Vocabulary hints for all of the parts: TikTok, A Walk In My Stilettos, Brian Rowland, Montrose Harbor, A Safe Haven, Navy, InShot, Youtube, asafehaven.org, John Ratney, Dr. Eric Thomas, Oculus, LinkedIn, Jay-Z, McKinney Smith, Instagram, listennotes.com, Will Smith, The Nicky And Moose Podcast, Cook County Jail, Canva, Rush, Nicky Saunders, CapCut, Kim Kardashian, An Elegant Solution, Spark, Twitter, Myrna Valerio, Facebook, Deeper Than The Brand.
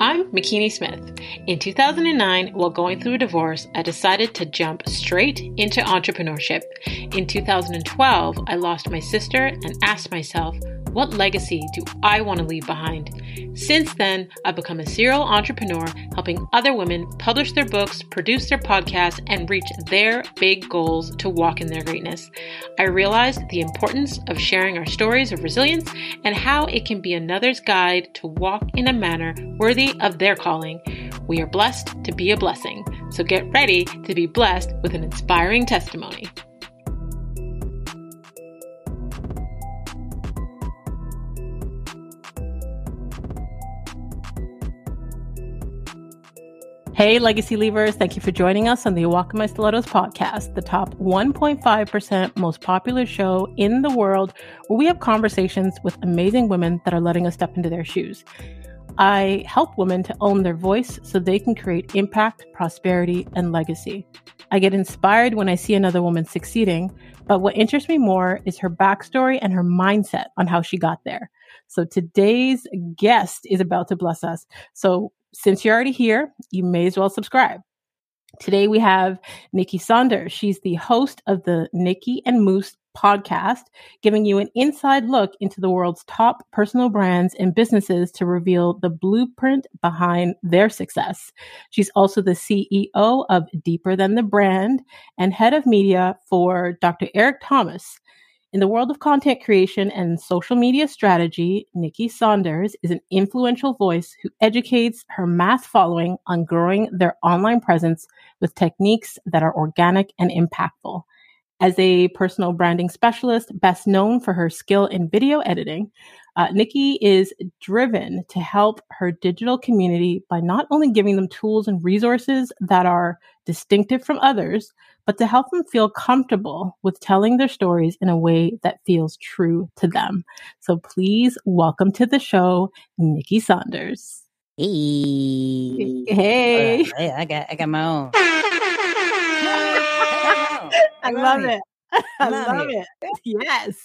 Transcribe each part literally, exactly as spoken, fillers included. I'm McKinney Smith. In two thousand nine, while going through a divorce, I decided to jump straight into entrepreneurship. In two thousand twelve, I lost my sister and asked myself, what legacy do I want to leave behind? Since then, I've become a serial entrepreneur, helping other women publish their books, produce their podcasts, and reach their big goals to walk in their greatness. I realized the importance of sharing our stories of resilience and how it can be another's guide to walk in a manner worthy of their calling. We are blessed to be a blessing. So get ready to be blessed with an inspiring testimony. Hey, Legacy Leavers, thank you for joining us on the A Walk In My Stilettos podcast, the top one point five percent most popular show in the world, where we have conversations with amazing women that are letting us step into their shoes. I help women to own their voice so they can create impact, prosperity, and legacy. I get inspired when I see another woman succeeding, but what interests me more is her backstory and her mindset on how she got there. So today's guest is about to bless us. So since you're already here, you may as well subscribe. Today we have Nicky Saunders. She's the host of the Nicky and Moose podcast, giving you an inside look into the world's top personal brands and businesses to reveal the blueprint behind their success. She's also the C E O of Deeper Than The Brand and head of media for Doctor Eric Thomas. In the world of content creation and social media strategy, Nicky Saunders is an influential voice who educates her mass following on growing their online presence with techniques that are organic and impactful. As a personal branding specialist, best known for her skill in video editing, uh, Nicky is driven to help her digital community by not only giving them tools and resources that are distinctive from others, but to help them feel comfortable with telling their stories in a way that feels true to them. So please welcome to the show, Nicky Saunders. Hey. Hey. Hey, I got I got my own. I love it. I love it. Yes.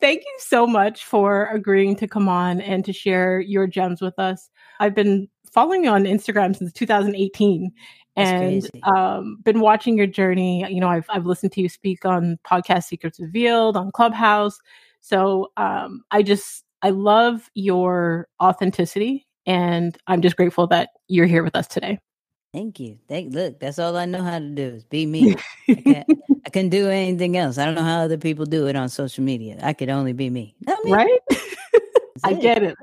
Thank you so much for agreeing to come on and to share your gems with us. I've been following you on Instagram since two thousand eighteen. And um, been watching your journey. You know, I've I've listened to you speak on podcast Secrets Revealed, on Clubhouse. So um, I just, I love your authenticity. And I'm just grateful that you're here with us today. Thank you. Thank, look, that's all I know how to do is be me. I can't, I can do anything else. I don't know how other people do it on social media. I could only be me. Not me. Right? I it. get it.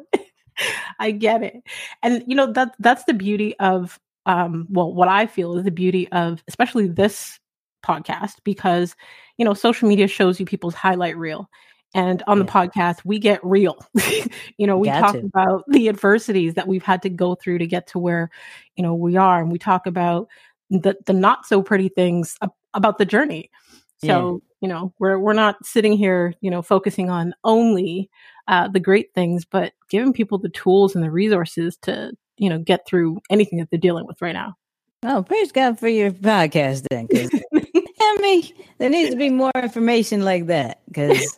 I get it. And, you know, that that's the beauty of Um, well, what I feel is the beauty of, especially this podcast, because, you know, social media shows you people's highlight reel. And on yeah. the podcast, we get real. you know, we Got talk to. about the adversities that we've had to go through to get to where, you know, we are. And we talk about the, the not so pretty things ab- about the journey. So, yeah. you know, we're, we're not sitting here, you know, focusing on only uh, the great things, but giving people the tools and the resources to, you know, get through anything that they're dealing with right now. Oh, praise God for your podcast then. I mean, there needs to be more information like that, because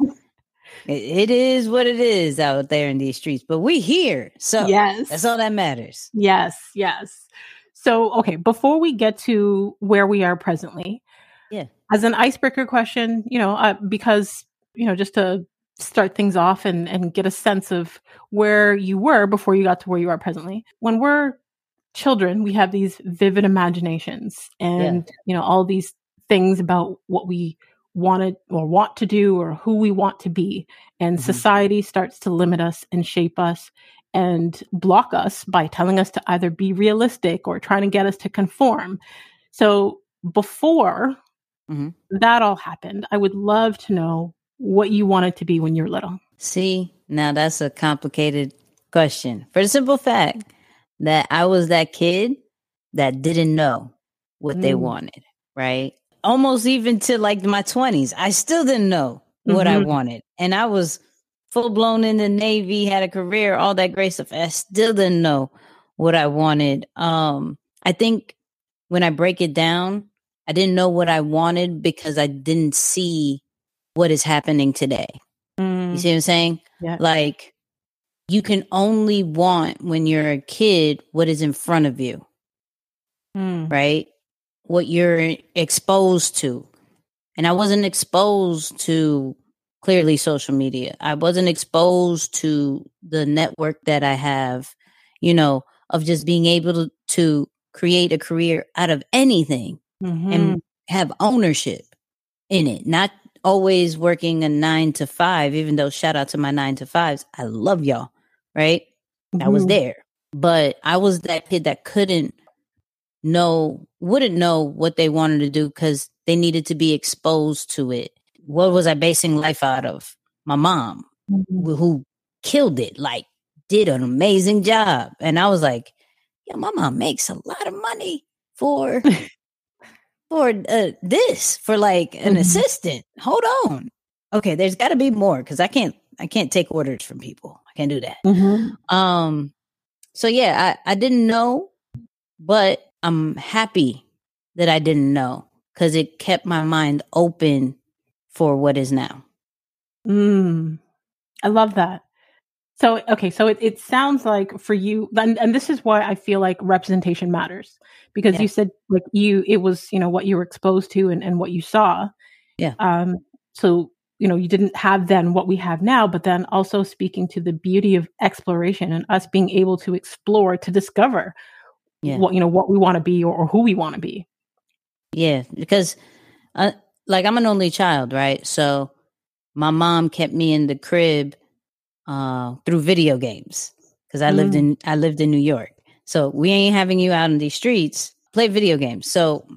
it, it is what it is out there in these streets, but we here. So yes. That's all that matters. Yes. Yes. So, okay. Before we get to where we are presently, yeah, as an icebreaker question, you know, uh, because, you know, just to start things off and, and get a sense of where you were before you got to where you are presently. When we're children, we have these vivid imaginations and, yeah. you know, all these things about what we wanted or want to do or who we want to be. And mm-hmm. society starts to limit us and shape us and block us by telling us to either be realistic or trying to get us to conform. So before mm-hmm. that all happened, I would love to know what you wanted to be when you were little. See, now that's a complicated question. For the simple fact that I was that kid that didn't know what mm. they wanted, right? Almost even to like my twenties, I still didn't know what mm-hmm. I wanted. And I was full blown in the Navy, had a career, all that great stuff. I still didn't know what I wanted. Um, I think when I break it down, I didn't know what I wanted because I didn't see what is happening today. Mm. You see what I'm saying? Yeah. Like you can only want, when you're a kid, what is in front of you, mm. right? What you're exposed to. And I wasn't exposed to clearly social media. I wasn't exposed to the network that I have, you know, of just being able to, to create a career out of anything mm-hmm. and have ownership in it. Not always working a nine to five, even though shout out to my nine to fives. I love y'all. Right. Mm-hmm. I was there, but I was that kid that couldn't know, wouldn't know what they wanted to do because they needed to be exposed to it. What was I basing life out of? My mom, mm-hmm. who killed it, like did an amazing job. And I was like, yeah, my mom makes a lot of money for for uh, this, for like an mm-hmm. assistant. Hold on. Okay, there's got to be more because I can't I can't take orders from people. I can't do that. Mm-hmm. Um. So, yeah, I, I didn't know, but I'm happy that I didn't know because it kept my mind open for what is now. Mm, I love that. So, okay. So it, it sounds like for you, and, and this is why I feel like representation matters, because yeah. you said like you, it was, you know, what you were exposed to and, and what you saw. Yeah. Um. So, you know, you didn't have then what we have now, but then also speaking to the beauty of exploration and us being able to explore, to discover yeah. what, you know, what we want to be or, or who we want to be. Yeah. Because I, like I'm an only child, right? So my mom kept me in the crib uh, through video games because I mm. lived in I lived in New York. So we ain't having you out in these streets. Play video games. So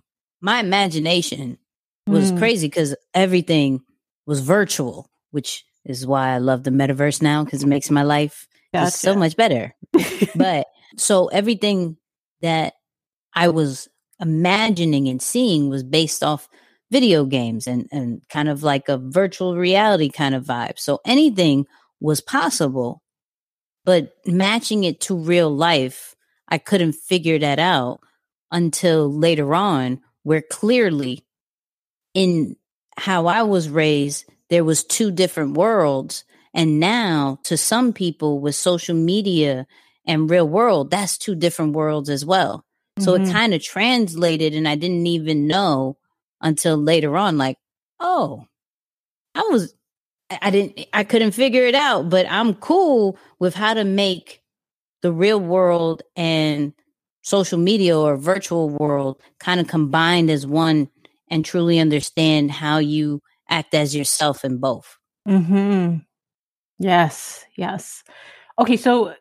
my imagination was mm. crazy because everything was virtual, which is why I love the metaverse now because it makes my life gotcha. so much better. But so everything that I was imagining and seeing was based off video games and, and kind of like a virtual reality kind of vibe. So anything was possible, but matching it to real life, I couldn't figure that out until later on, where clearly in how I was raised, there was two different worlds. And now to some people with social media and real world, that's two different worlds as well. Mm-hmm. So it kind of translated and I didn't even know until later on, like, oh, I was, I didn't, I couldn't figure it out, but I'm cool with how to make the real world and social media or virtual world kind of combined as one and truly understand how you act as yourself in both. Mm-hmm. Yes. Yes. Okay. So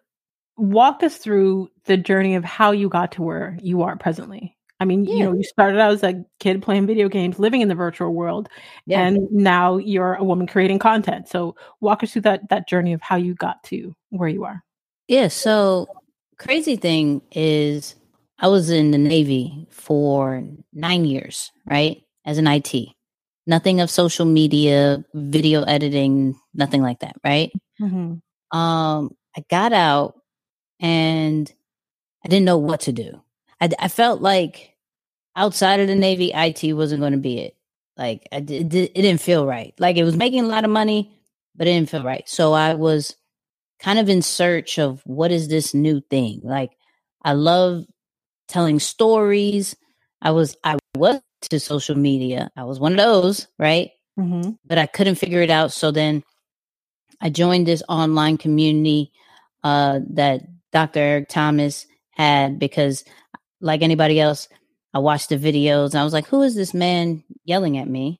walk us through the journey of how you got to where you are presently. I mean, yeah. you know, you started out as a kid playing video games, living in the virtual world, yeah. and now you're a woman creating content. So walk us through that that journey of how you got to where you are. Yeah. So crazy thing is I was in the Navy for nine years, right? As an I T, nothing of social media, video editing, nothing like that. Right. Mm-hmm. Um, I got out and I didn't know what to do. I, I felt like outside of the Navy, I T wasn't going to be it. Like I did, it didn't feel right. Like it was making a lot of money, but it didn't feel right. So I was kind of in search of what is this new thing? Like I love telling stories. I was, I was to social media. I was one of those, right? Mm-hmm. But I couldn't figure it out. So then I joined this online community uh, that Doctor Eric Thomas had because like anybody else, I watched the videos. And I was like, who is this man yelling at me?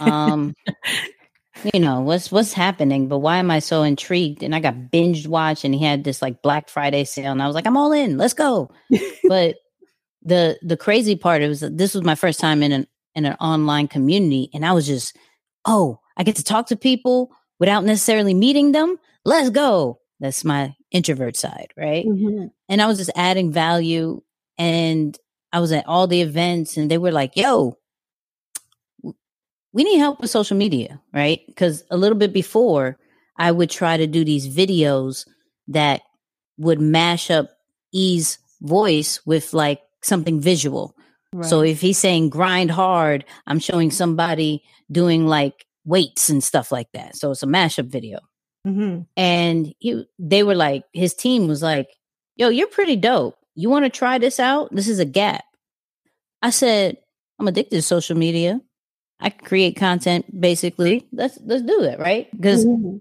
um, you know, what's what's happening? But why am I so intrigued? And I got binge watched and he had this like Black Friday sale. And I was like, I'm all in. Let's go. But the the crazy part was that this was my first time in an in an online community. And I was just, oh, I get to talk to people without necessarily meeting them. Let's go. That's my introvert side, right? Mm-hmm. And I was just adding value. And I was at all the events and they were like, yo, we need help with social media, right? Because a little bit before I would try to do these videos that would mash up E's voice with like something visual. Right. So if he's saying grind hard, I'm showing somebody doing like weights and stuff like that. So it's a mashup video. Mm-hmm. And he, they were like, his team was like, yo, you're pretty dope. You want to try this out? This is a gap. I said, I'm addicted to social media. I can create content, basically. Let's let's do that, right? Because mm-hmm.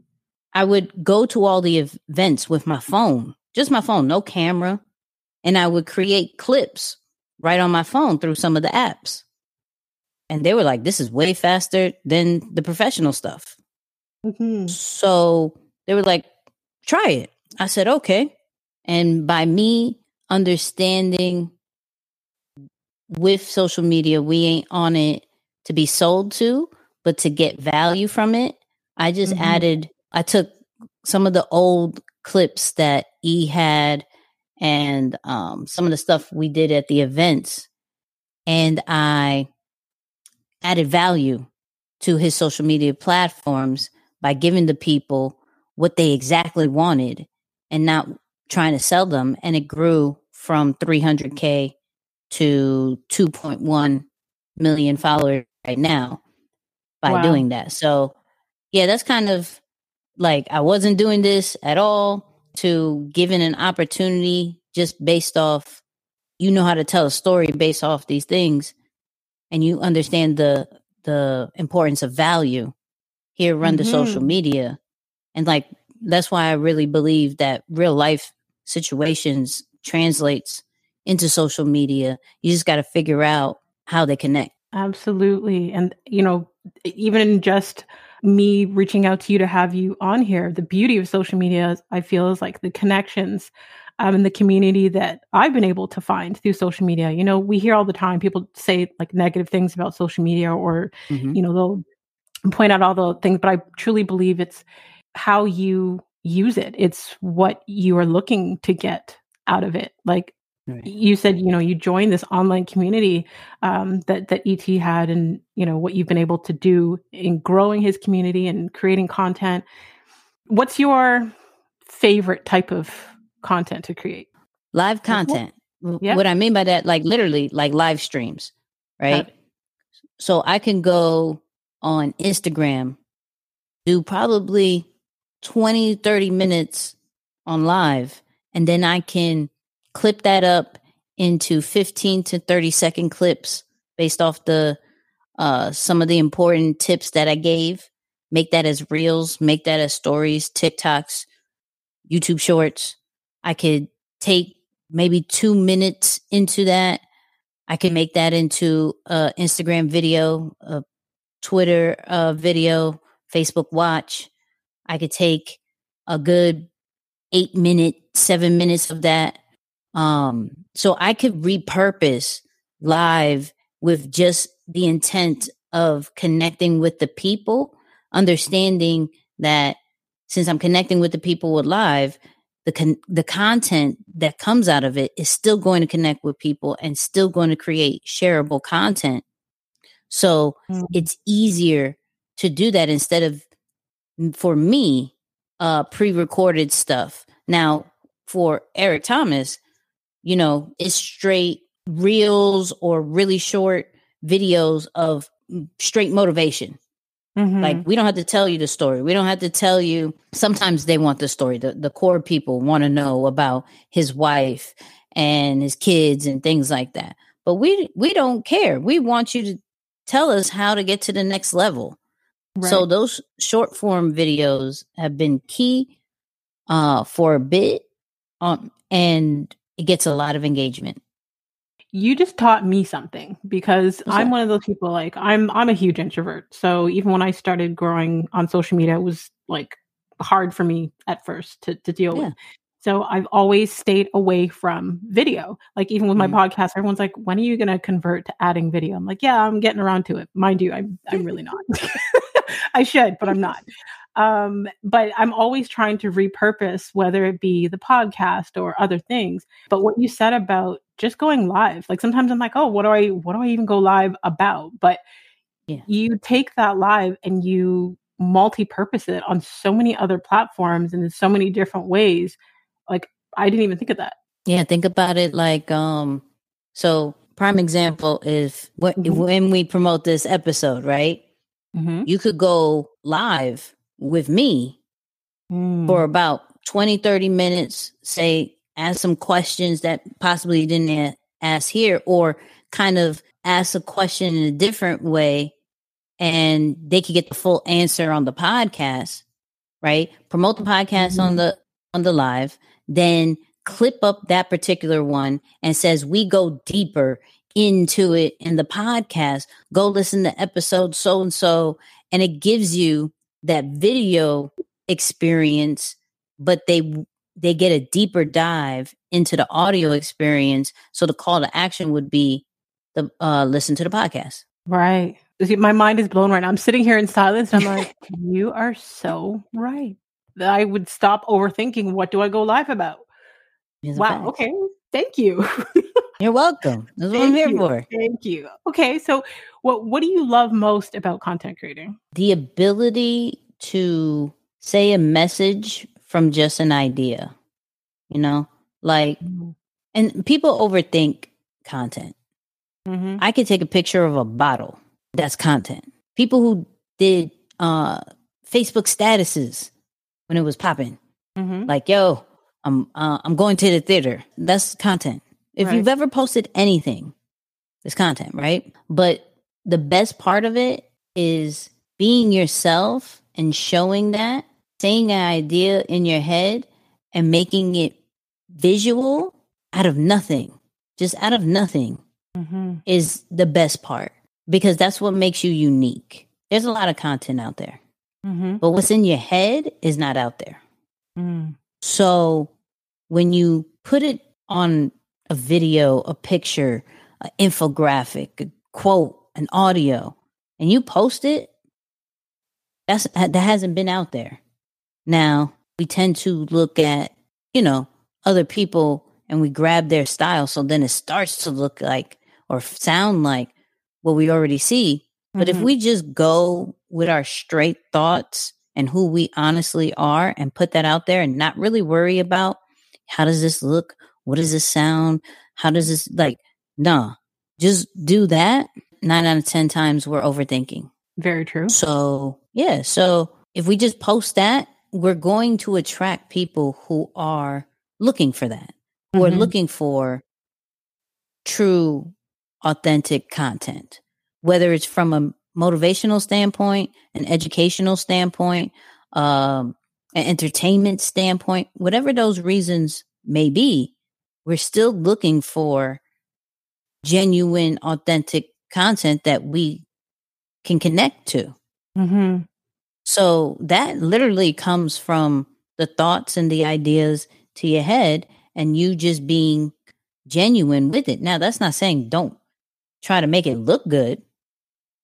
I would go to all the events with my phone, just my phone, no camera. And I would create clips right on my phone through some of the apps. And they were like, this is way faster than the professional stuff. Mm-hmm. So they were like, try it. I said, okay. And by me understanding with social media, we ain't on it to be sold to, but to get value from it. I just mm-hmm. added, I took some of the old clips that E had and um, some of the stuff we did at the events, and I added value to his social media platforms by giving the people what they exactly wanted and not trying to sell them. And it grew from three hundred K to two point one million followers right now by wow. doing that. So yeah, that's kind of like, I wasn't doing this at all, to giving an opportunity just based off, you know how to tell a story based off these things, and you understand the the importance of value. Here, run mm-hmm. the social media. And like, that's why I really believe that real life situations translates into social media. You just got to figure out how they connect. Absolutely. And, you know, even just me reaching out to you to have you on here, the beauty of social media, I feel, is like the connections um, and the community that I've been able to find through social media. You know, we hear all the time people say like negative things about social media, or, mm-hmm. you know, they'll point out all the things, but I truly believe it's how you use it. It's what you are looking to get out of it. Like right. you said, you know, you joined this online community um, that, that E T had, and, you know, what you've been able to do in growing his community and creating content. What's your favorite type of content to create? Live content. Yeah. What I mean by that, like literally like live streams, right? That- so I can go on Instagram, do probably twenty, thirty minutes on live, and then I can clip that up into fifteen to thirty second clips based off the uh, some of the important tips that I gave. Make that as reels, make that as stories, TikToks, YouTube shorts. I could take maybe two minutes into that. I can make that into an Instagram video, a Twitter uh, video, Facebook watch. I could take a good eight minute, seven minutes of that. Um, so I could repurpose live with just the intent of connecting with the people, understanding that since I'm connecting with the people with live, the con- the content that comes out of it is still going to connect with people and still going to create shareable content. So mm-hmm. it's easier to do that instead of, for me, uh, pre-recorded stuff. Now, for Eric Thomas, you know, it's straight reels or really short videos of straight motivation. Mm-hmm. Like, we don't have to tell you the story. We don't have to tell you. Sometimes they want the story. The, the core people want to know about his wife and his kids and things like that. But we we don't care. We want you to tell us how to get to the next level. Right. So those short form videos have been key uh, for a bit. Um, and it gets a lot of engagement. You just taught me something, because What's I'm that? One of those people, like I'm, I'm a huge introvert. So even when I started growing on social media, it was like hard for me at first to, to deal yeah. with. So I've always stayed away from video. Like even with my mm-hmm. podcast, everyone's like, when are you going to convert to adding video? I'm like, yeah, I'm getting around to it. Mind you, I'm, I'm really not. I should, but I'm not. Um, but I'm always trying to repurpose, whether it be the podcast or other things. But what you said about just going live, like sometimes I'm like, oh, what do I, what do I even go live about? But yeah. you take that live and you multi-purpose it on so many other platforms and in so many different ways. Like, I didn't even think of that. Yeah. Think about it. Like, um, so prime example is what, mm-hmm. when we promote this episode, right? Mm-hmm. You could go live with me mm. for about twenty, thirty minutes, say, ask some questions that possibly you didn't ask here, or kind of ask a question in a different way, and they could get the full answer on the podcast, right? Promote the podcast mm-hmm. on the on the live, then clip up that particular one and says, we go deeper into it in the podcast. Go listen to episode so-and-so, and it gives you that video experience, but they they get a deeper dive into the audio experience. So the call to action would be the uh, listen to the podcast. Right. See, my mind is blown right now. I'm sitting here in silence. And I'm like, you are so right. I would stop overthinking. What do I go live about? It's wow. Okay. Thank you. You're welcome. That's what I'm here for. Thank you. Okay. So what, what do you love most about content creating? The ability to say a message from just an idea, you know, like, mm-hmm. and people overthink content. Mm-hmm. I could take a picture of a bottle. That's content. People who did uh, Facebook statuses when it was popping, mm-hmm. like, yo, I'm, uh, I'm going to the theater. That's content. If right. you've ever posted anything, it's content, right? But the best part of it is being yourself and showing that. Saying an idea in your head and making it visual out of nothing, just out of nothing mm-hmm. is the best part, because that's what makes you unique. There's a lot of content out there, mm-hmm. but what's in your head is not out there. Mm. So when you put it on a video, a picture, an infographic, a quote, an audio, and you post it, that's, that hasn't been out there. Now, we tend to look at, you know, other people and we grab their style. So then it starts to look like or sound like what we already see. But mm-hmm. if we just go with our straight thoughts and who we honestly are and put that out there and not really worry about how does this look? What does this sound? How does this like? Nah, just do that. Nine out of ten times we're overthinking. Very true. So, yeah. So if we just post that, we're going to attract people who are looking for that, who mm-hmm. are looking for true, authentic content, whether it's from a motivational standpoint, an educational standpoint, um, an entertainment standpoint, whatever those reasons may be, we're still looking for genuine, authentic content that we can connect to. Mm-hmm. So that literally comes from the thoughts and the ideas to your head and you just being genuine with it. Now, that's not saying don't try to make it look good,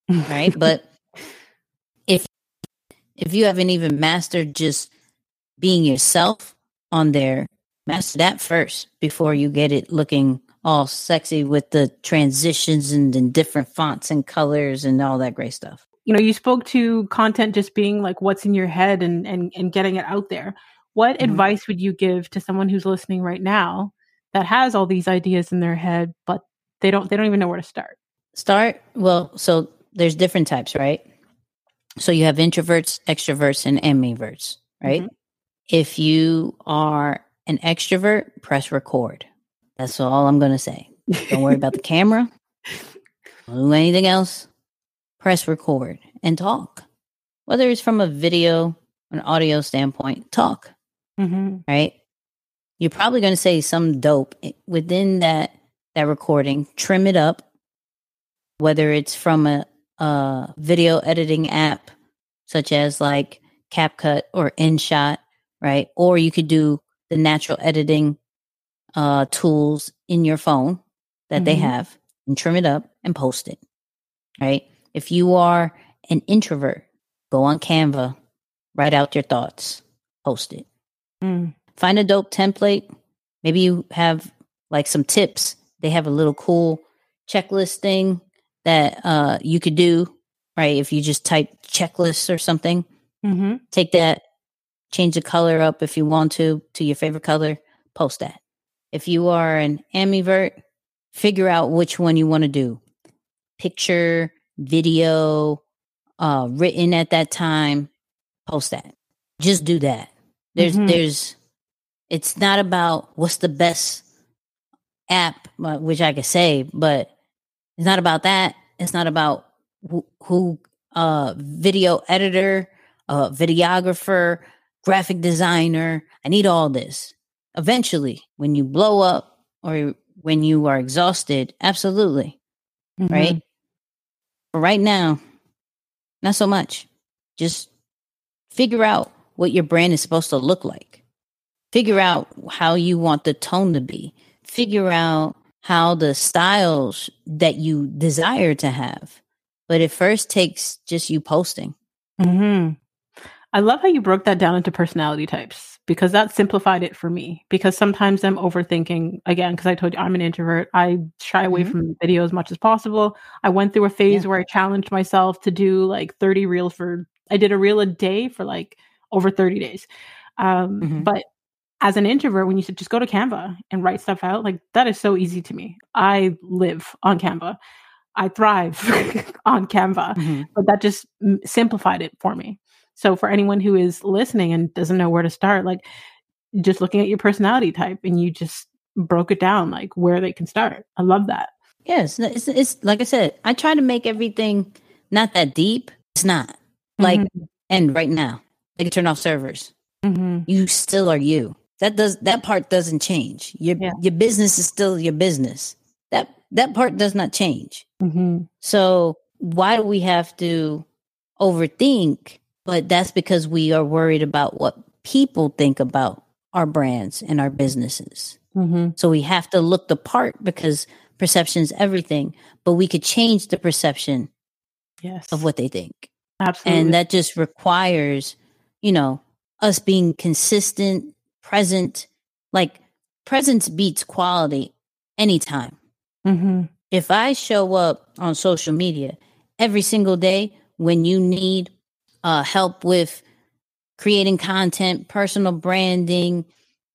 right? But if if you haven't even mastered just being yourself on there, master that first before you get it looking all sexy with the transitions and, and different fonts and colors and all that great stuff. You know, you spoke to content just being like what's in your head and and, and getting it out there. What mm-hmm. advice would you give to someone who's listening right now that has all these ideas in their head, but they don't they don't even know where to start? Start. Well, so there's different types, right? So you have introverts, extroverts, and ambiverts, right? Mm-hmm. If you are an extrovert, press record. That's all I'm going to say. Don't worry about the camera. Don't do anything else. Press record and talk. Whether it's from a video, an audio standpoint, talk, mm-hmm. right? You're probably going to say some dope within that, that recording, trim it up. Whether it's from a, a video editing app, such as like CapCut or InShot, right? Or you could do the natural editing uh, tools in your phone that mm-hmm. they have and trim it up and post it, right? If you are an introvert, go on Canva, write out your thoughts, post it. Mm. Find a dope template. Maybe you have like some tips. They have a little cool checklist thing that uh, you could do, right? If you just type checklists or something, mm-hmm. take that, change the color up if you want to, to your favorite color, post that. If you are an ambivert, figure out which one you want to do. Picture, video, uh, written at that time, post that. Just do that. There's, mm-hmm. there's, it's not about what's the best app, which I could say, but it's not about that. It's not about who, who uh, video editor, uh, videographer, graphic designer. I need all this. Eventually, when you blow up or when you are exhausted, absolutely. Mm-hmm. Right? But right now, not so much. Just figure out what your brand is supposed to look like. Figure out how you want the tone to be. Figure out how the styles that you desire to have. But it first takes just you posting. Mm-hmm. I love how you broke that down into personality types, because that simplified it for me, because sometimes I'm overthinking again, because I told you I'm an introvert. I shy away mm-hmm. from video as much as possible. I went through a phase yeah. where I challenged myself to do like thirty reels for, I did a reel a day for like over thirty days. Um, mm-hmm. But as an introvert, when you said just go to Canva and write stuff out, like that is so easy to me. I live on Canva. I thrive on Canva, mm-hmm. but that just m- simplified it for me. So for anyone who is listening and doesn't know where to start, like just looking at your personality type and you just broke it down, like where they can start. I love that. Yes. Yeah, it's, it's, it's like I said, I try to make everything not that deep. It's not like, mm-hmm. and right now they can turn off servers. Mm-hmm. You still are you. That does, that part doesn't change. Your, yeah. your business is still your business. That, that part does not change. Mm-hmm. So why do we have to overthink? But that's because we are worried about what people think about our brands and our businesses. Mm-hmm. So we have to look the part, because perception is everything, but we could change the perception yes. of what they think. Absolutely. And that just requires, you know, us being consistent, present, like presence beats quality anytime. Mm-hmm. If I show up on social media every single day when you need uh, help with creating content, personal branding,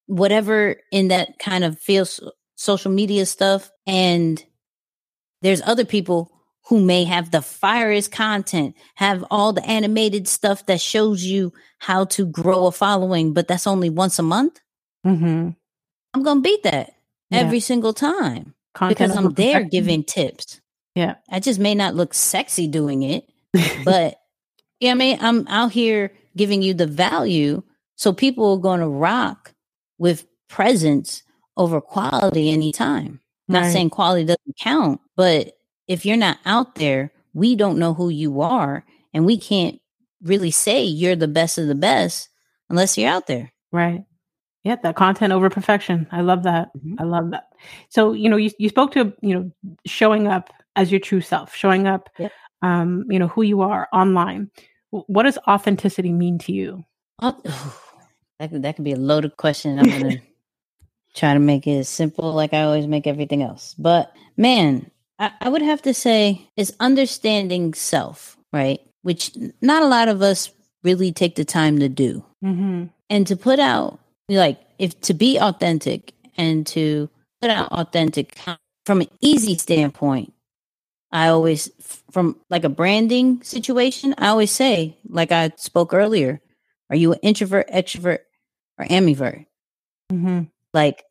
whatever in that kind of field, so- social media stuff, and there's other people who may have the fieriest content, have all the animated stuff that shows you how to grow a following, but that's only once a month. Mm-hmm. I'm going to beat that yeah. every single time. Content because I'm there perfection. Giving tips. Yeah. I just may not look sexy doing it, but yeah, I mean, I'm out here giving you the value. So people are going to rock with presence over quality anytime. Right. Not saying quality doesn't count, but if you're not out there, we don't know who you are, and we can't really say you're the best of the best unless you're out there. Right. Yeah, that content over perfection. I love that. Mm-hmm. I love that. So, you know, you, you spoke to, you know, showing up as your true self, showing up, yep. um, you know, who you are online. W- what does authenticity mean to you? Oh, that could, that could be a loaded question. I'm going to try to make it as simple like I always make everything else. But man, I, I would have to say it's understanding self, right? Which not a lot of us really take the time to do. Mm-hmm. And to put out, like if to be authentic and to put out authentic from an easy standpoint, I always from like a branding situation, I always say, like I spoke earlier, are you an introvert, extrovert, or ambivert? Mm-hmm. Like,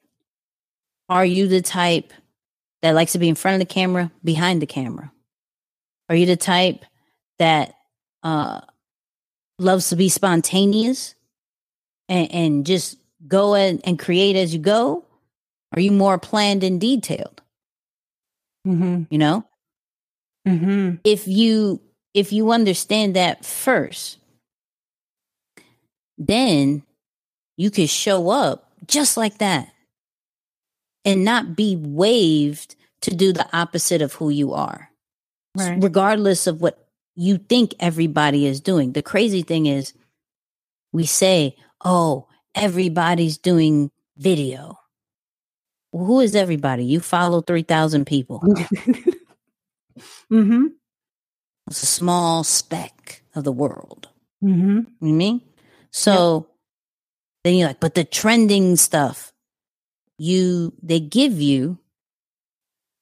are you the type that likes to be in front of the camera, behind the camera? Are you the type that uh, loves to be spontaneous and, and just go and, and create as you go? Are you more planned and detailed? Mm-hmm. You know, mm-hmm. if you if you understand that first, then you can show up just like that and not be waved to do the opposite of who you are, right. regardless of what you think everybody is doing. The crazy thing is we say, oh, everybody's doing video. Well, who is everybody? You follow three thousand people. Mm-hmm. It's a small speck of the world. Mm-hmm. You know what I mean? So yeah. then you're like, but the trending stuff, you they give you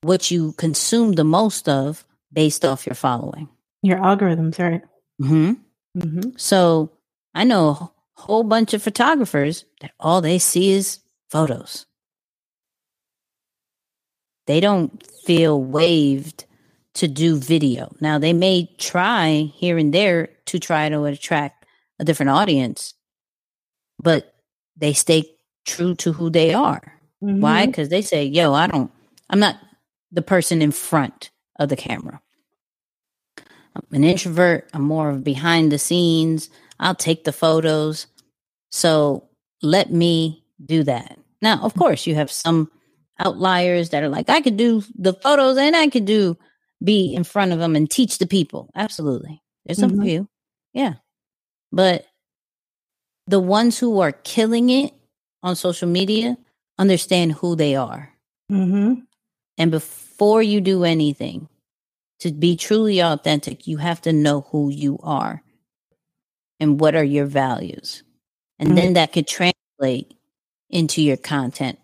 what you consume the most of based off your following. Your algorithms, right? Mm-hmm. Mm-hmm. So I know whole bunch of photographers that all they see is photos. They don't feel waved to do video. Now, they may try here and there to try to attract a different audience, but they stay true to who they are. Mm-hmm. Why? Because they say, yo, I don't, I'm not the person in front of the camera. I'm an introvert. I'm more of behind the scenes. I'll take the photos. So let me do that. Now, of course, you have some outliers that are like, I could do the photos and I could do be in front of them and teach the people. Absolutely. There's some mm-hmm. few. Yeah. But the ones who are killing it on social media understand who they are. Mm-hmm. And before you do anything, to be truly authentic, you have to know who you are and what are your values. And mm-hmm. then that could translate into your content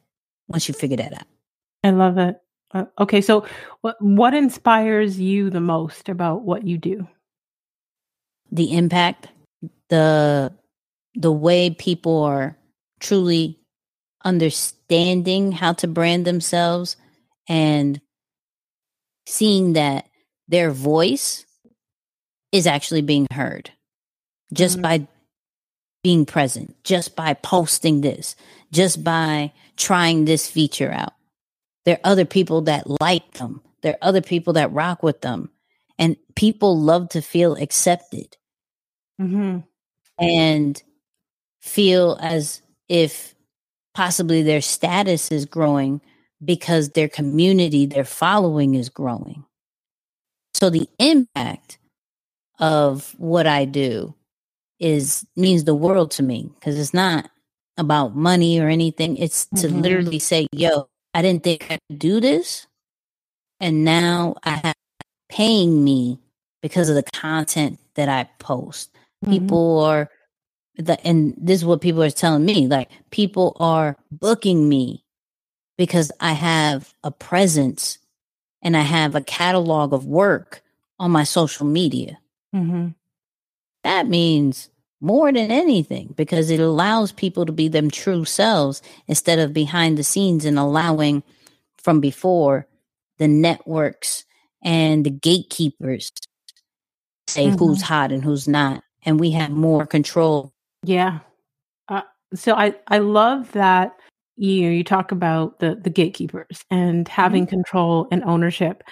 once you figure that out. I love it. Uh, okay. So what, what inspires you the most about what you do? The impact, the, the way people are truly understanding how to brand themselves and seeing that their voice is actually being heard just mm-hmm. by being present, just by posting this, just by trying this feature out. There are other people that like them. There are other people that rock with them. And people love to feel accepted mm-hmm. and feel as if possibly their status is growing because their community, their following is growing. So the impact of what I do is means the world to me, because it's not about money or anything. It's to mm-hmm. literally say, yo, I didn't think I could do this. And now I have paying me because of the content that I post. Mm-hmm. People are, the, and this is what people are telling me, like people are booking me because I have a presence and I have a catalog of work on my social media. Mm-hmm. That means more than anything, because it allows people to be them true selves instead of behind the scenes and allowing from before the networks and the gatekeepers say mm-hmm. who's hot and who's not. And we have more control. Yeah. Uh, so I, I love that. You know, you talk about the, the gatekeepers and having mm-hmm. control and ownership.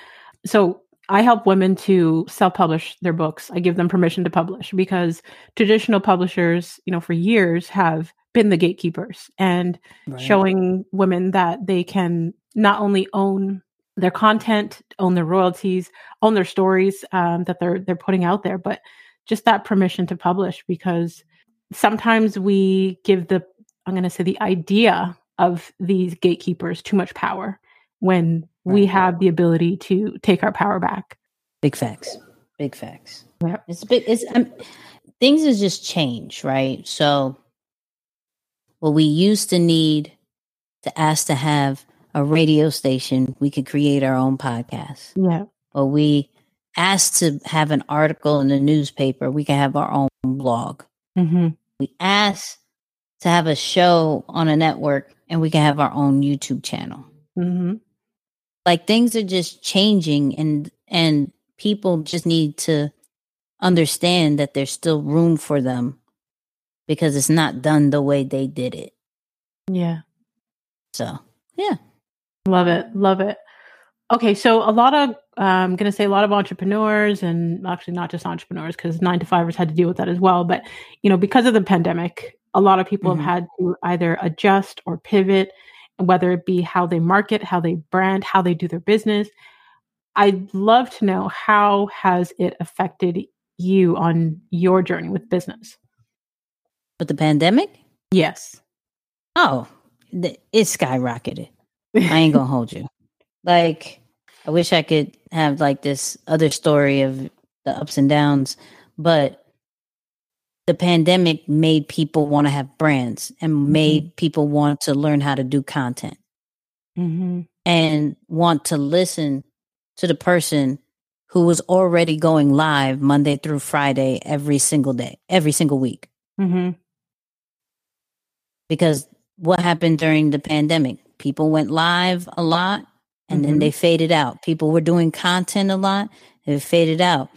So I help women to self-publish their books. I give them permission to publish because traditional publishers, you know, for years have been the gatekeepers and right. showing women that they can not only own their content, own their royalties, own their stories um, that they're they're putting out there, but just that permission to publish, because sometimes we give the, I'm going to say the idea of these gatekeepers too much power when we right. have the ability to take our power back. Big facts. Big facts. Yeah. It's big. It's um, things has just changed, right? So what we used to need to ask to have a radio station, we could create our own podcast. Yeah. Or we asked to have an article in the newspaper, we can have our own blog. Mm-hmm. We asked to have a show on a network, and we can have our own YouTube channel. Mm-hmm. Like things are just changing, and and people just need to understand that there's still room for them because it's not done the way they did it. Yeah. So, yeah. Love it. Love it. Okay. So a lot of, uh, I'm going to say a lot of entrepreneurs, and actually not just entrepreneurs, because nine to fivers had to deal with that as well. But, you know, because of the pandemic, a lot of people mm-hmm. have had to either adjust or pivot, whether it be how they market, how they brand, how they do their business. I'd love to know, how has it affected you on your journey with business? With the pandemic? Yes. Oh, th- it skyrocketed. I ain't going to hold you. Like, I wish I could have like this other story of the ups and downs, but the pandemic made people want to have brands and mm-hmm. made people want to learn how to do content mm-hmm. and want to listen to the person who was already going live Monday through Friday, every single day, every single week. Mm-hmm. because what happened during the pandemic? People went live a lot and mm-hmm. then they faded out. People were doing content a lot. It faded out.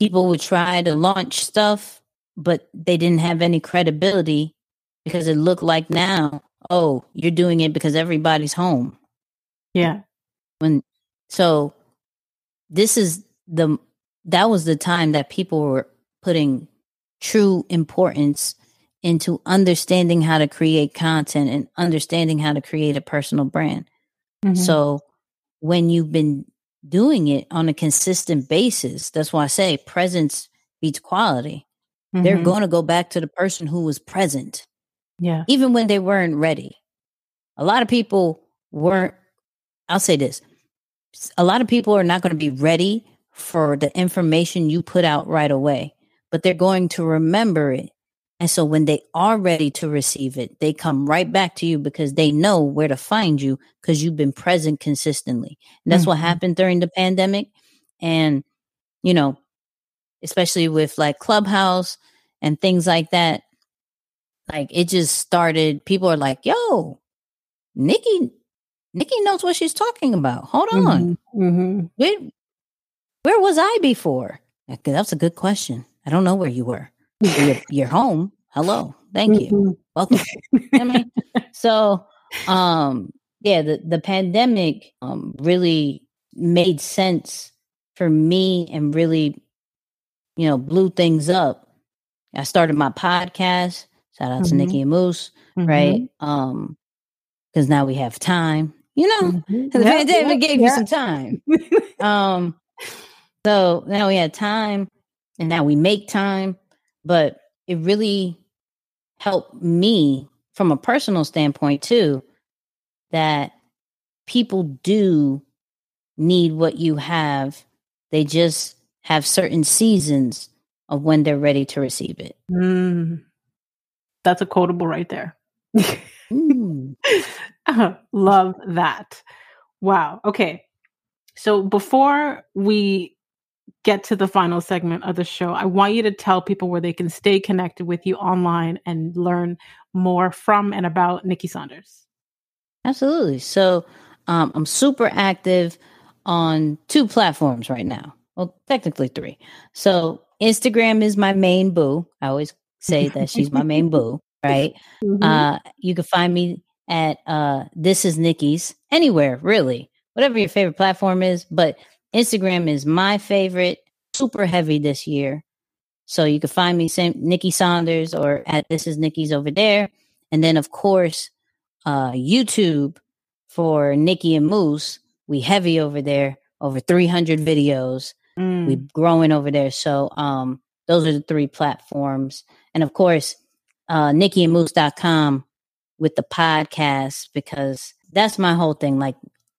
People would try to launch stuff, but they didn't have any credibility because it looked like now, oh, you're doing it because everybody's home. Yeah. When so this is the that was the time that people were putting true importance into understanding how to create content and understanding how to create a personal brand. Mm-hmm. So when you've been doing it on a consistent basis, that's why I say presence beats quality. Mm-hmm. They're going to go back to the person who was present. Yeah. Even when they weren't ready. A lot of people weren't, I'll say this. A lot of people are not going to be ready for the information you put out right away, but they're going to remember it. And so when they are ready to receive it, they come right back to you because they know where to find you because you've been present consistently. And that's mm-hmm. what happened during the pandemic. And, you know, especially with like Clubhouse and things like that, like it just started. People are like, yo, Nicky, Nicky knows what she's talking about. Hold on. Mm-hmm. Where, where was I before? That's a good question. I don't know where you were. You're, you're home. Hello. Thank you. Mm-hmm. Welcome. I mean, so, um, yeah, the, the pandemic um, really made sense for me and really, you know, blew things up. I started my podcast. Shout out mm-hmm. to Nicky and Moose, mm-hmm. right? Um, because now we have time, you know, mm-hmm. the yeah, pandemic yeah, gave yeah. you some time. um, so now we had time and now we make time. But it really helped me from a personal standpoint, too, that people do need what you have. They just have certain seasons of when they're ready to receive it. Mm. That's a quotable right there. mm. Love that. Wow. Okay. So before we get to the final segment of the show, I want you to tell people where they can stay connected with you online and learn more from and about Nicky Saunders. Absolutely. So um, I'm super active on two platforms right now. Well, technically three. So Instagram is my main boo. I always say that she's my main boo, right? Mm-hmm. Uh, you can find me at uh, This Is Nicky's anywhere, really, whatever your favorite platform is. But Instagram is my favorite, super heavy this year. So you can find me, same Nicky Saunders, or at This Is Nicky's over there. And then, of course, uh, YouTube for Nicky and Moose. We heavy over there, over three hundred videos. Mm. We're growing over there. So um, those are the three platforms. And, of course, uh, Nicky and Moose dot com with the podcast, because that's my whole thing. Like,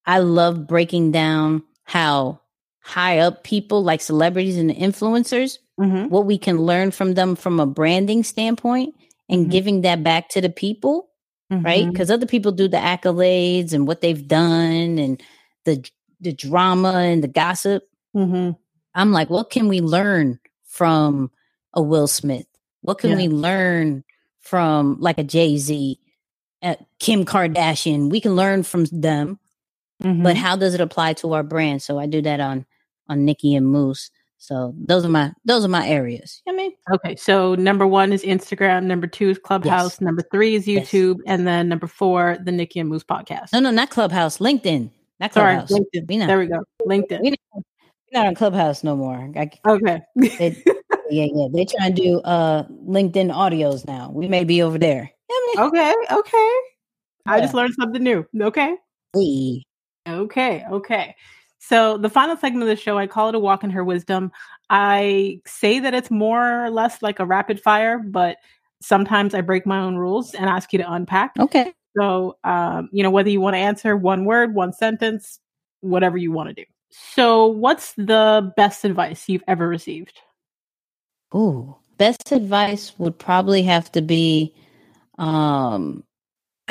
I love breaking down how high up people like celebrities and influencers, mm-hmm. what we can learn from them from a branding standpoint and mm-hmm. giving that back to the people, mm-hmm. right? Because other people do the accolades and what they've done and the the drama and the gossip. Mm-hmm. I'm like, what can we learn from a Will Smith? What can yeah. we learn from like a Jay-Z, uh, Kim Kardashian? We can learn from them. Mm-hmm. But how does it apply to our brand? So I do that on on Nicky and Moose. So those are my those are my areas. You know what I mean? Okay. So number one is Instagram. Number two is Clubhouse. Yes. Number three is YouTube. Yes. And then number four, the Nicky and Moose podcast. No, no, not Clubhouse. LinkedIn. Not Clubhouse. Sorry, LinkedIn. We not, there we go. LinkedIn. We're not, we're not on Clubhouse no more. I, okay. They, yeah, yeah. They trying to do uh, LinkedIn audios now. We may be over there. You know what I mean? Okay. Okay. Yeah. I just learned something new. Okay. Hey. Okay. Okay. So the final segment of the show, I call it A Walk in Her Wisdom. I say that it's more or less like a rapid fire, but sometimes I break my own rules and ask you to unpack. Okay. So, um, you know, whether you want to answer one word, one sentence, whatever you want to do. So what's the best advice you've ever received? Ooh, best advice would probably have to be, um,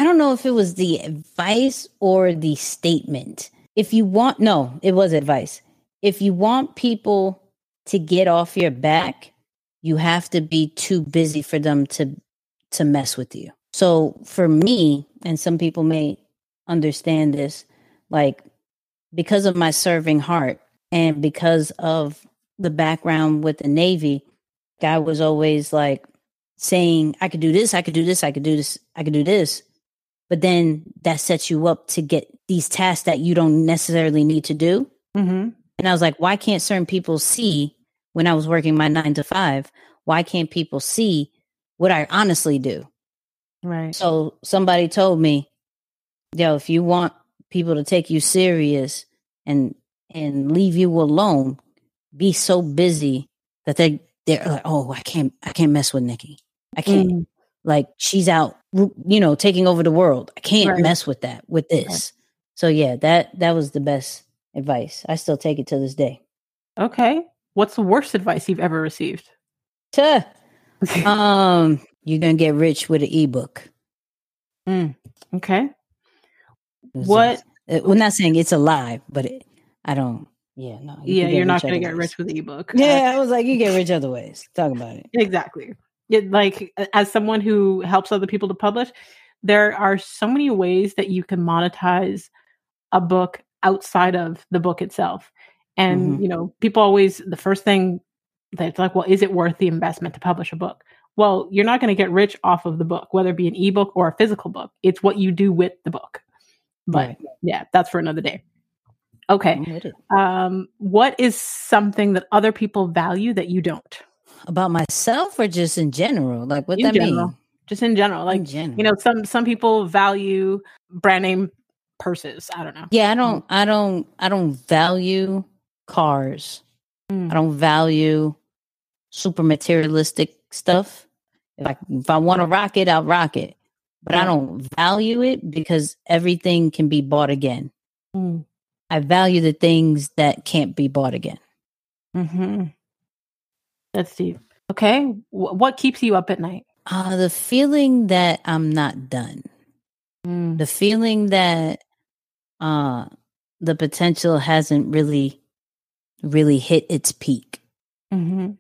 I don't know if it was the advice or the statement. If you want, no, it was advice. If you want people to get off your back, you have to be too busy for them to to mess with you. So for me, and some people may understand this, like because of my serving heart and because of the background with the Navy, I was always like saying, I could do this, I could do this, I could do this, I could do this. But then that sets you up to get these tasks that you don't necessarily need to do. Mm-hmm. And I was like, why can't certain people see when I was working my nine to five? Why can't people see what I honestly do? Right. So somebody told me, yo, if you want people to take you serious and and leave you alone, be so busy that they they're like, oh, I can't I can't mess with Nicky. I can't mm. like she's out, you know, taking over the world. I can't right. mess with that with this. Right. So yeah, that that was the best advice. I still take it to this day. Okay. What's the worst advice you've ever received? Tuh. um, you're gonna get rich with an ebook. Mm. Okay. What? It, we're not saying it's a lie, but it, I don't. Yeah, no. You yeah, you're not gonna get ways. rich with ebook. Yeah, I was like, you get rich other ways. Talk about it. Exactly. It, like, as someone who helps other people to publish, there are so many ways that you can monetize a book outside of the book itself. And mm-hmm. you know, people always the first thing that's like, well, is it worth the investment to publish a book? Well, you're not going to get rich off of the book, whether it be an ebook or a physical book. It's what you do with the book. But right. yeah, that's for another day. Okay. Um, what is something that other people value that you don't? About myself or just in general? Like what in that general. mean? Just in general. Like, in general. You know, some, some people value brand name purses. I don't know. Yeah. I don't, I don't, I don't value cars. Mm. I don't value super materialistic stuff. If I, if I want to rock it, I'll rock it. But yeah. I don't value it because everything can be bought again. Mm. I value the things that can't be bought again. Mm-hmm. That's deep. Okay. W- what keeps you up at night? Uh, the feeling that I'm not done. Mm. The feeling that uh, the potential hasn't really, really hit its peak. Mm-hmm.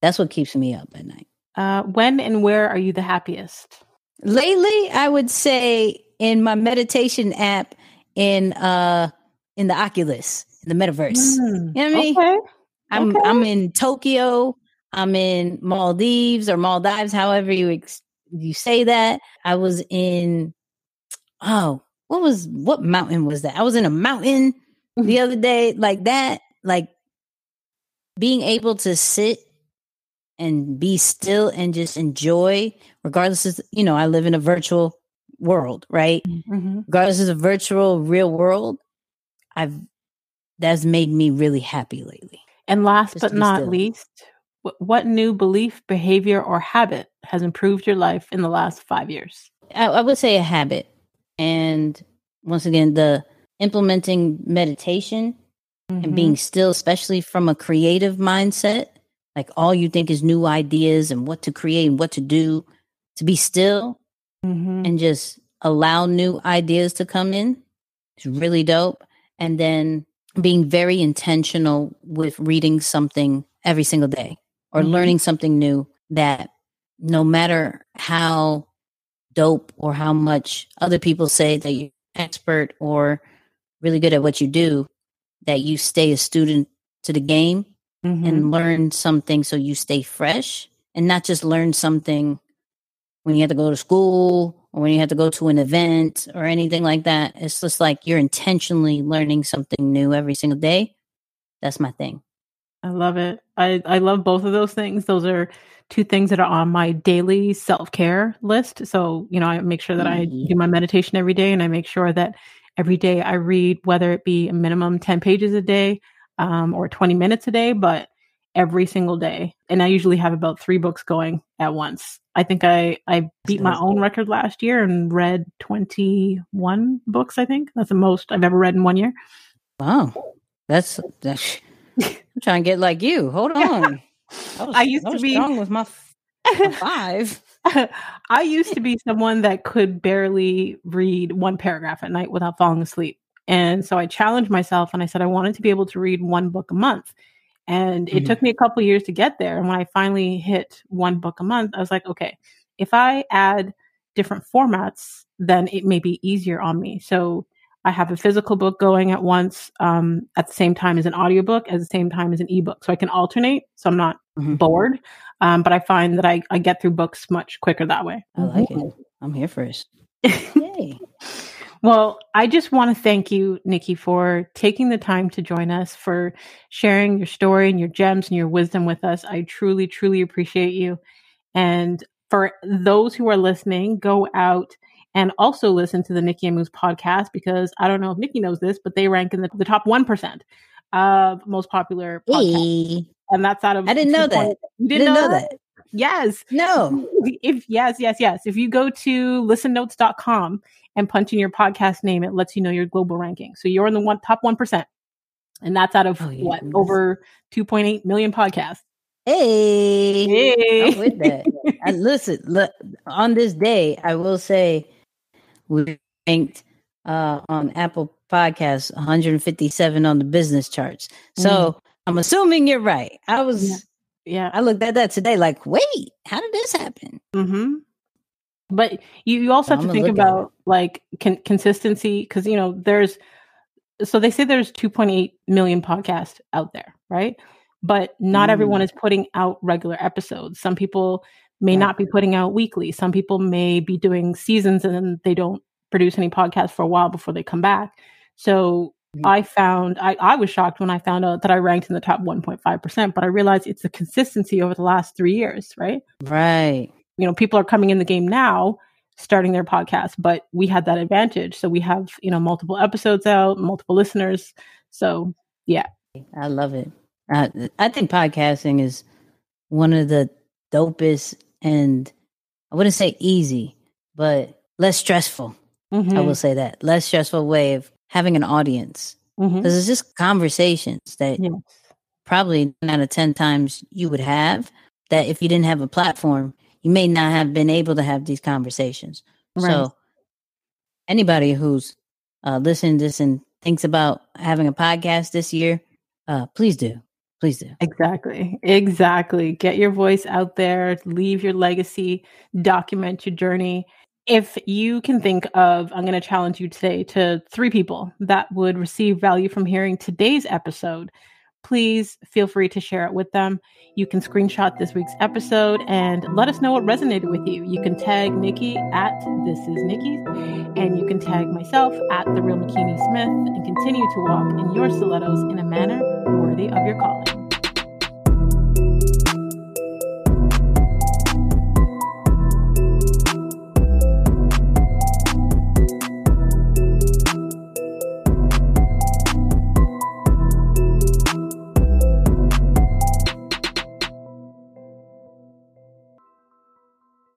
That's what keeps me up at night. Uh, when and where are you the happiest? Lately, I would say in my meditation app, in uh, in the Oculus, in the metaverse. Mm. You know what I mean? Okay. I'm okay. I'm in Tokyo. I'm in Maldives or Maldives, however you ex- you say that. I was in oh, what was what mountain was that? I was in a mountain the other day, like that, like being able to sit and be still and just enjoy, regardless of, you know, I live in a virtual world, right? Mm-hmm. Regardless of the virtual real world, I've that's made me really happy lately. And last just but not still. least, wh- what new belief, behavior, or habit has improved your life in the last five years? I, I would say a habit. And once again, the implementing meditation mm-hmm. and being still, especially from a creative mindset, like all you think is new ideas and what to create and what to do, to be still mm-hmm. and just allow new ideas to come in. It's really dope. And then being very intentional with reading something every single day or mm-hmm. learning something new, that no matter how dope or how much other people say that you're an expert or really good at what you do, that you stay a student to the game mm-hmm. and learn something so you stay fresh, and not just learn something when you have to go to school or when you have to go to an event or anything like that. It's just like you're intentionally learning something new every single day. That's my thing. I love it. I, I love both of those things. Those are two things that are on my daily self-care list. So, you know, I make sure that I do my meditation every day, and I make sure that every day I read, whether it be a minimum ten pages a day um, or twenty minutes a day, but every single day. And I usually have about three books going at once. I think I, I beat my own record last year and read twenty-one books, I think. That's the most I've ever read in one year. Wow. That's, that's I'm trying to get like you. Hold on. I, was, I used I was to be strong with my, my five. I used to be someone that could barely read one paragraph at night without falling asleep. And so I challenged myself and I said I wanted to be able to read one book a month. And it mm-hmm. took me a couple years to get there. And when I finally hit one book a month, I was like, okay, if I add different formats, then it may be easier on me. So I have a physical book going at once, um, at the same time as an audiobook, at the same time as an ebook. So I can alternate. So I'm not mm-hmm. bored. Um, but I find that I, I get through books much quicker that way. I like mm-hmm. it. I'm here for it. Yay. Well, I just want to thank you, Nicky, for taking the time to join us, for sharing your story and your gems and your wisdom with us. I truly, truly appreciate you. And for those who are listening, go out and also listen to the Nicky and Moose podcast, because I don't know if Nicky knows this, but they rank in the, the top one percent of most popular podcasts. Hey. And that's out of... I didn't know that. You didn't, didn't know, know that? that. Yes. No. If Yes, yes, yes. If you go to listen notes dot com and punch in your podcast name, it lets you know your global ranking. So you're in the one, top one percent. And that's out of, oh, yeah, what, over two point eight million podcasts. Hey. Hey. I'm with that. I listen, look, on this day, I will say... We ranked uh, on Apple Podcasts one hundred fifty-seven on the business charts. So mm. I'm assuming you're right. I was, yeah. yeah, I looked at that today like, wait, how did this happen? Mm-hmm. But you, you also so have to I'm think about like con- consistency, because, you know, there's, so they say there's two point eight million podcasts out there, right? But not mm. everyone is putting out regular episodes. Some people may yeah. not be putting out weekly. Some people may be doing seasons and then they don't produce any podcasts for a while before they come back. So mm-hmm. I found, I, I was shocked when I found out that I ranked in the top one point five percent, but I realized it's the consistency over the last three years, right? Right. You know, people are coming in the game now, starting their podcast, but we had that advantage. So we have, you know, multiple episodes out, multiple listeners. So yeah. I love it. Uh, I think podcasting is one of the dopest and I wouldn't say easy, but less stressful. Mm-hmm. I will say that. Less stressful way of having an audience. Because mm-hmm. it's just conversations that yes. probably nine out of ten times you would have that if you didn't have a platform, you may not have been able to have these conversations. Right. So anybody who's uh, listening to this and thinks about having a podcast this year, uh, please do. Please do. Exactly. Exactly. Get your voice out there. Leave your legacy. Document your journey. If you can think of, I'm going to challenge you today to three people that would receive value from hearing today's episode, please feel free to share it with them. You can screenshot this week's episode and let us know what resonated with you. You can tag Nicky at This Is Nicky, and you can tag myself at The Real McKinney Smith, and continue to walk in your stilettos in a manner worthy of your calling.